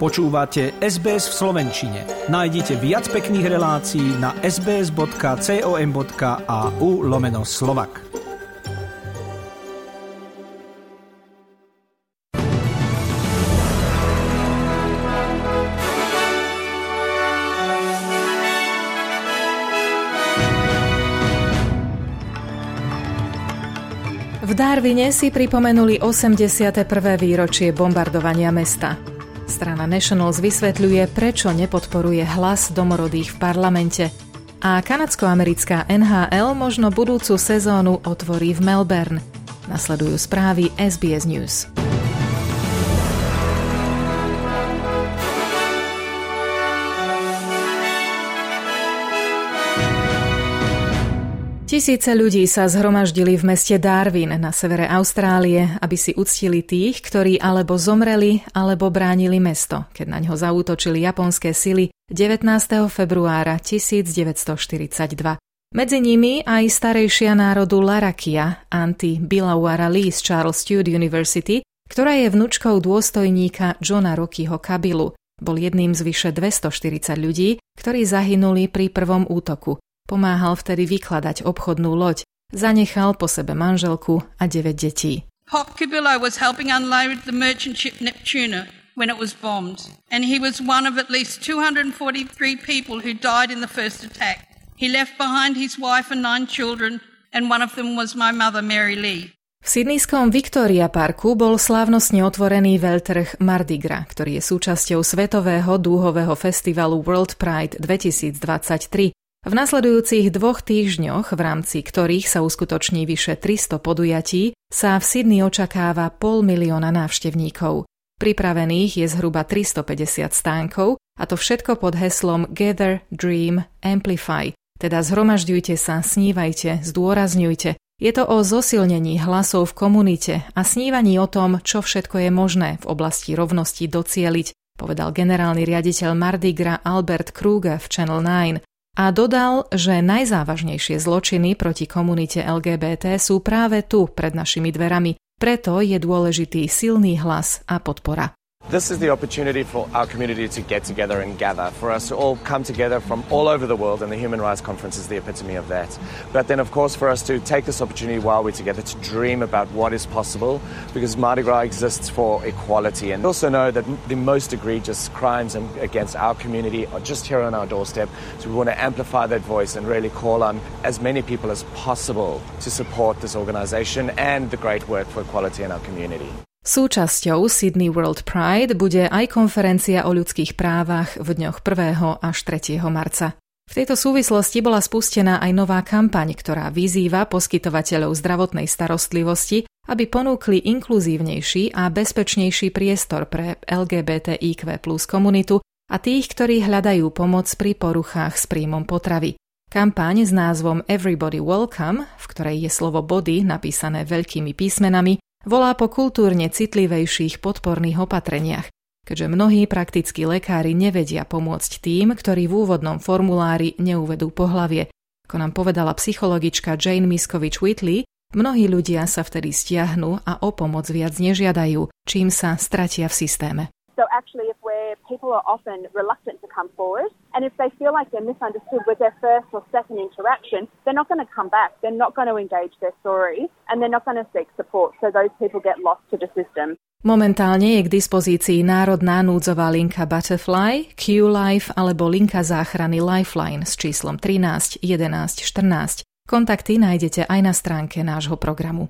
Počúvate SBS v slovenčine. Nájdite viac pekných relácií na sbs.com.au/slovak. V Darwine si pripomenuli 81. výročie bombardovania mesta. Strana Nationals vysvetľuje, prečo nepodporuje hlas domorodých v parlamente. A kanadsko-americká NHL možno budúcu sezónu otvorí v Melbourne. Nasledujú správy SBS News. Tisíce ľudí sa zhromaždili v meste Darwin na severe Austrálie, aby si uctili tých, ktorí alebo zomreli, alebo bránili mesto, keď na ňo zaútočili japonské sily 19. februára 1942. Medzi nimi aj starejšia národu Larakia, anti-Bilawara Lee z Charles Sturt University, ktorá je vnučkou dôstojníka Johna Rockyho Kabilu. Bol jedným z vyše 240 ľudí, ktorí zahynuli pri prvom útoku. Pomáhal vtedy vykladať obchodnú loď. Zanechal po sebe manželku a 9 detí. Pop Kabilu was helping unload the merchant ship Neptuna when it was bombed, and he was one of at least 243 people who died in the first attack. He left behind his wife and 9 children, and one of them was my mother Mary Lee. V sydneyskom Victoria Parku bol slávnostne otvorený veľtrh Mardi Gras, ktorý je súčasťou svetového dúhového festivalu World Pride 2023. V nasledujúcich 2 týždňoch, v rámci ktorých sa uskutoční vyše 300 podujatí, sa v Sydney očakáva 500 000 návštevníkov. Pripravených je zhruba 350 stánkov, a to všetko pod heslom Gather, Dream, Amplify, teda zhromažďujte sa, snívajte, zdôrazňujte. Je to o zosilnení hlasov v komunite a snívaní o tom, čo všetko je možné v oblasti rovnosti docieliť, povedal generálny riaditeľ Mardi Gras Albert Kruger v Channel 9. A dodal, že najzávažnejšie zločiny proti komunite LGBT sú práve tu, pred našimi dverami. Preto je dôležitý silný hlas a podpora. This is the opportunity for our community to get together and gather, for us to all come together from all over the world, and the Human Rights Conference is the epitome of that. But then, of course, for us to take this opportunity while we're together to dream about what is possible, because Mardi Gras exists for equality. And we also know that the most egregious crimes against our community are just here on our doorstep, so we want to amplify that voice and really call on as many people as possible to support this organisation and the great work for equality in our community. Súčasťou Sydney World Pride bude aj konferencia o ľudských právach v dňoch 1. až 3. marca. V tejto súvislosti bola spustená aj nová kampaň, ktorá vyzýva poskytovateľov zdravotnej starostlivosti, aby ponúkli inkluzívnejší a bezpečnejší priestor pre LGBTIQ+ komunitu a tých, ktorí hľadajú pomoc pri poruchách s príjmom potravy. Kampaň s názvom Everybody Welcome, v ktorej je slovo body napísané veľkými písmenami, volá po kultúrne citlivejších podporných opatreniach, keďže mnohí praktickí lekári nevedia pomôcť tým, ktorí v úvodnom formulári neuvedú pohlavie. Ako nám povedala psychologička Jane Miskovic Whitley, mnohí ľudia sa vtedy stiahnu a o pomoc viac nežiadajú, čím sa stratia v systéme. So actually, if where people are often reluctant to come forward, and if they feel like they're misunderstood with their first or second interaction, they're not going to come back, they're not going to engage their story, and they're not going to seek support, so those people get lost to the system. Momentálne je k dispozícii národná núdzová linka Butterfly, Qlife alebo linka záchrany Lifeline s číslom 13 11 14. Kontakty nájdete aj na stránke nášho programu.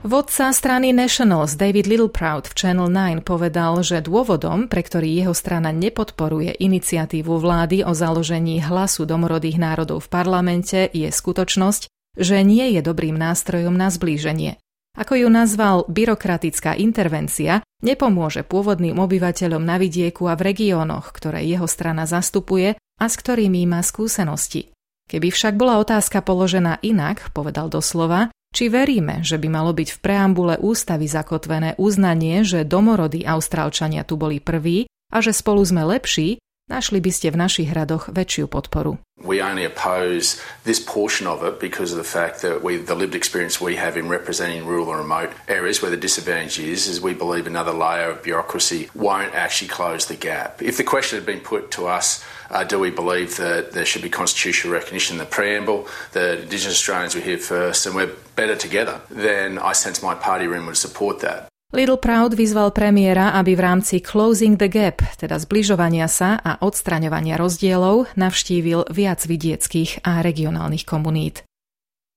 Vodca strany Nationals David Littleproud v Channel 9 povedal, že dôvodom, pre ktorý jeho strana nepodporuje iniciatívu vlády o založení hlasu domorodých národov v parlamente, je skutočnosť, že nie je dobrým nástrojom na zblíženie. Ako ju nazval, byrokratická intervencia nepomôže pôvodným obyvateľom na vidieku a v regiónoch, ktoré jeho strana zastupuje a s ktorými má skúsenosti. Keby však bola otázka položená inak, povedal doslova, či veríme, že by malo byť v preambule ústavy zakotvené uznanie, že domorodí Austrálčania tu boli prví a že spolu sme lepší, Našli by ste v našich hradoch väčšiu podporu. We only oppose this portion of it because of the fact that the lived experience we have in representing rural and remote areas where the disadvantage is we believe another layer of bureaucracy won't actually close the gap. If the question had been put to us, do we believe that there should be constitutional recognition in the preamble, that Indigenous Australians were here first and we're better together, then I sense my party room would support that. Littleproud vyzval premiéra, aby v rámci Closing the Gap, teda zbližovania sa a odstraňovania rozdielov, navštívil viac vidieckých a regionálnych komunít.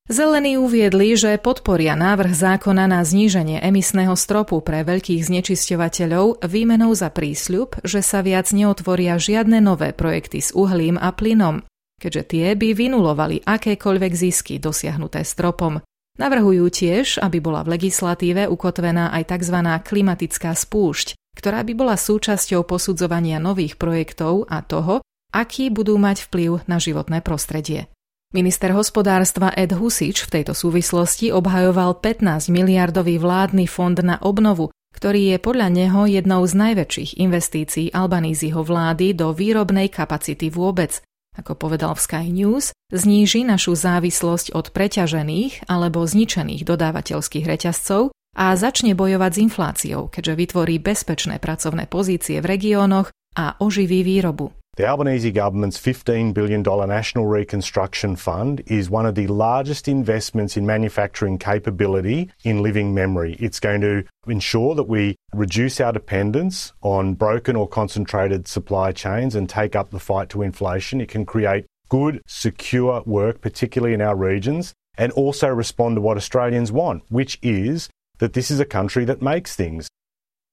Zelení uviedli, že podporia návrh zákona na zníženie emisného stropu pre veľkých znečisťovateľov výmenou za prísľub, že sa viac neotvoria žiadne nové projekty s uhlím a plynom, keďže tie by vynulovali akékoľvek zisky dosiahnuté stropom. Navrhujú tiež, aby bola v legislatíve ukotvená aj tzv. Klimatická spúšť, ktorá by bola súčasťou posudzovania nových projektov a toho, aký budú mať vplyv na životné prostredie. Minister hospodárstva Ed Husich v tejto súvislosti obhajoval 15-miliardový vládny fond na obnovu, ktorý je podľa neho jednou z najväčších investícií Albaneseho vlády do výrobnej kapacity vôbec. Ako povedal v Sky News, zníži našu závislosť od preťažených alebo zničených dodávateľských reťazcov a začne bojovať s infláciou, keďže vytvorí bezpečné pracovné pozície v regiónoch a oživí výrobu. The Albanese government's $15 billion National Reconstruction Fund is one of the largest investments in manufacturing capability in living memory. It's going to ensure that we reduce our dependence on broken or concentrated supply chains and take up the fight to inflation. It can create good, secure work, particularly in our regions, and also respond to what Australians want, which is that this is a country that makes things.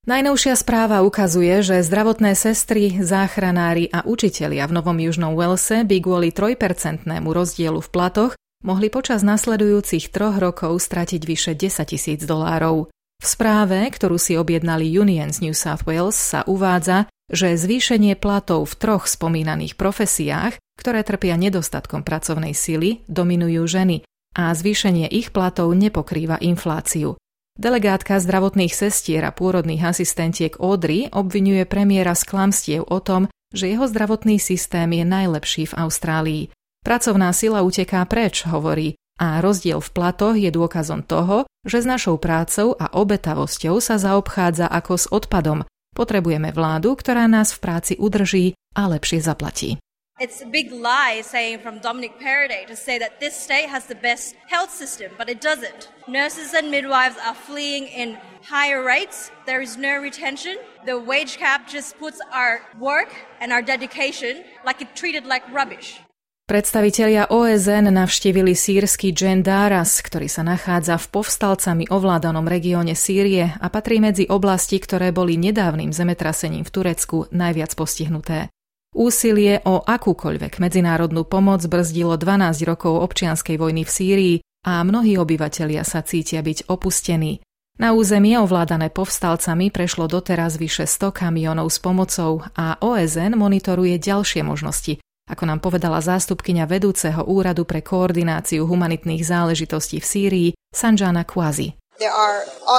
Najnovšia správa ukazuje, že zdravotné sestry, záchranári a učitelia v Novom Južnom Walese by kvôli 3% rozdielu v platoch mohli počas nasledujúcich 3 rokov stratiť vyše $10,000. V správe, ktorú si objednali Union z New South Wales, sa uvádza, že zvýšenie platov v 3 spomínaných profesiách, ktoré trpia nedostatkom pracovnej sily, dominujú ženy a zvýšenie ich platov nepokrýva infláciu. Delegátka zdravotných sestier a pôrodných asistentiek Odry obvinuje premiéra z klamstiev o tom, že jeho zdravotný systém je najlepší v Austrálii. Pracovná sila uteká preč, hovorí, a rozdiel v platoch je dôkazom toho, že s našou prácou a obetavosťou sa zaobchádza ako s odpadom. Potrebujeme vládu, ktorá nás v práci udrží a lepšie zaplatí. It's a big lie saying from Dominic Perey to say that this state has the best health system, but it doesn't. Nurses and midwives are fleeing in higher rates. There is no retention. The wage cap just puts our work and our dedication treated like rubbish. Predstavitelia OSN navštívili sýrsky Jendaras, ktorý sa nachádza v povstalcami ovládanom regióne Sýrie a patrí medzi oblasti, ktoré boli nedávnym zemetrasením v Turecku najviac postihnuté. Úsilie o akúkoľvek medzinárodnú pomoc brzdilo 12 rokov občianskej vojny v Sýrii a mnohí obyvatelia sa cítia byť opustení. Na územie ovládané povstalcami prešlo doteraz vyše 100 kamionov s pomocou a OSN monitoruje ďalšie možnosti, ako nám povedala zástupkyňa vedúceho úradu pre koordináciu humanitných záležitostí v Sýrii Sanjana Kwazi.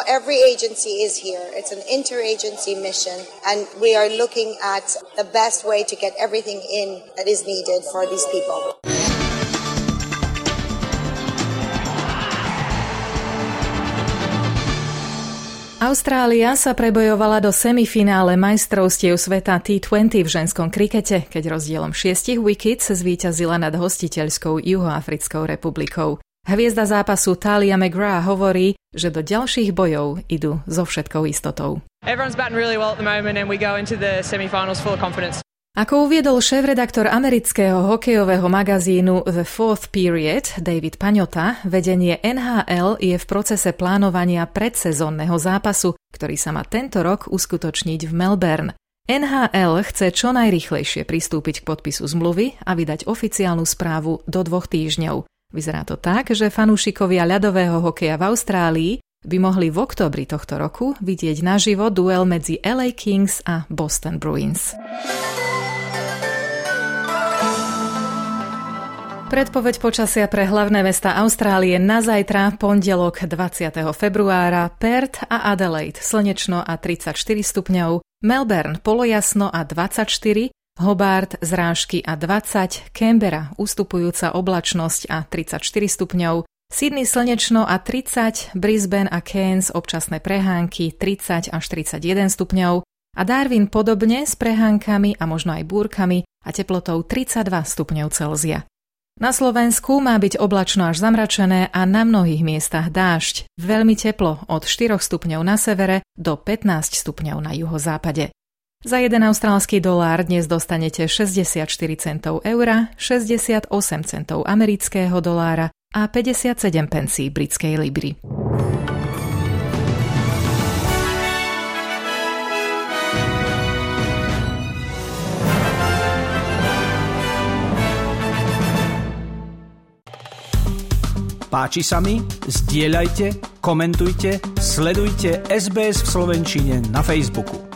Every agency is here. It's an interagency mission and we are looking at the best way to get everything in that is needed for these people. Austrália sa prebojovala do semifinále majstrovstiev sveta T20 v ženskom krikete, keď rozdielom 6 wickets zvíťazila nad hostiteľskou Juhoafrickou republikou. Hviezda zápasu Talia McGraw hovorí, že do ďalších bojov idú so všetkou istotou. Ako uviedol šéf-redaktor amerického hokejového magazínu The Fourth Period, David Pagnotta, vedenie NHL je v procese plánovania predsezónneho zápasu, ktorý sa má tento rok uskutočniť v Melbourne. NHL chce čo najrýchlejšie pristúpiť k podpisu zmluvy a vydať oficiálnu správu do 2 týždňov. Vyzerá to tak, že fanúšikovia ľadového hokeja v Austrálii by mohli v októbri tohto roku vidieť naživo duel medzi LA Kings a Boston Bruins. Predpoveď počasia pre hlavné mestá Austrálie na zajtra, pondelok 20. februára, Perth a Adelaide slnečno a 34 stupňov, Melbourne polojasno a 24, Hobart zrážky a 20, Canberra ustupujúca oblačnosť a 34 stupňov, Sydney slnečno a 30, Brisbane a Cairns občasné prehánky 30 až 31 stupňov a Darwin podobne s prehánkami a možno aj búrkami a teplotou 32 stupňov Celzia. Na Slovensku má byť oblačno až zamračené a na mnohých miestach dážď, veľmi teplo od 4 stupňov na severe do 15 stupňov na juhozápade. Za jeden austrálsky dolár dnes dostanete 64 centov eura, 68 centov amerického dolára a 57 pencí britskej libry. Páči sa mi? Zdieľajte, komentujte, sledujte SBS v slovenčine na Facebooku.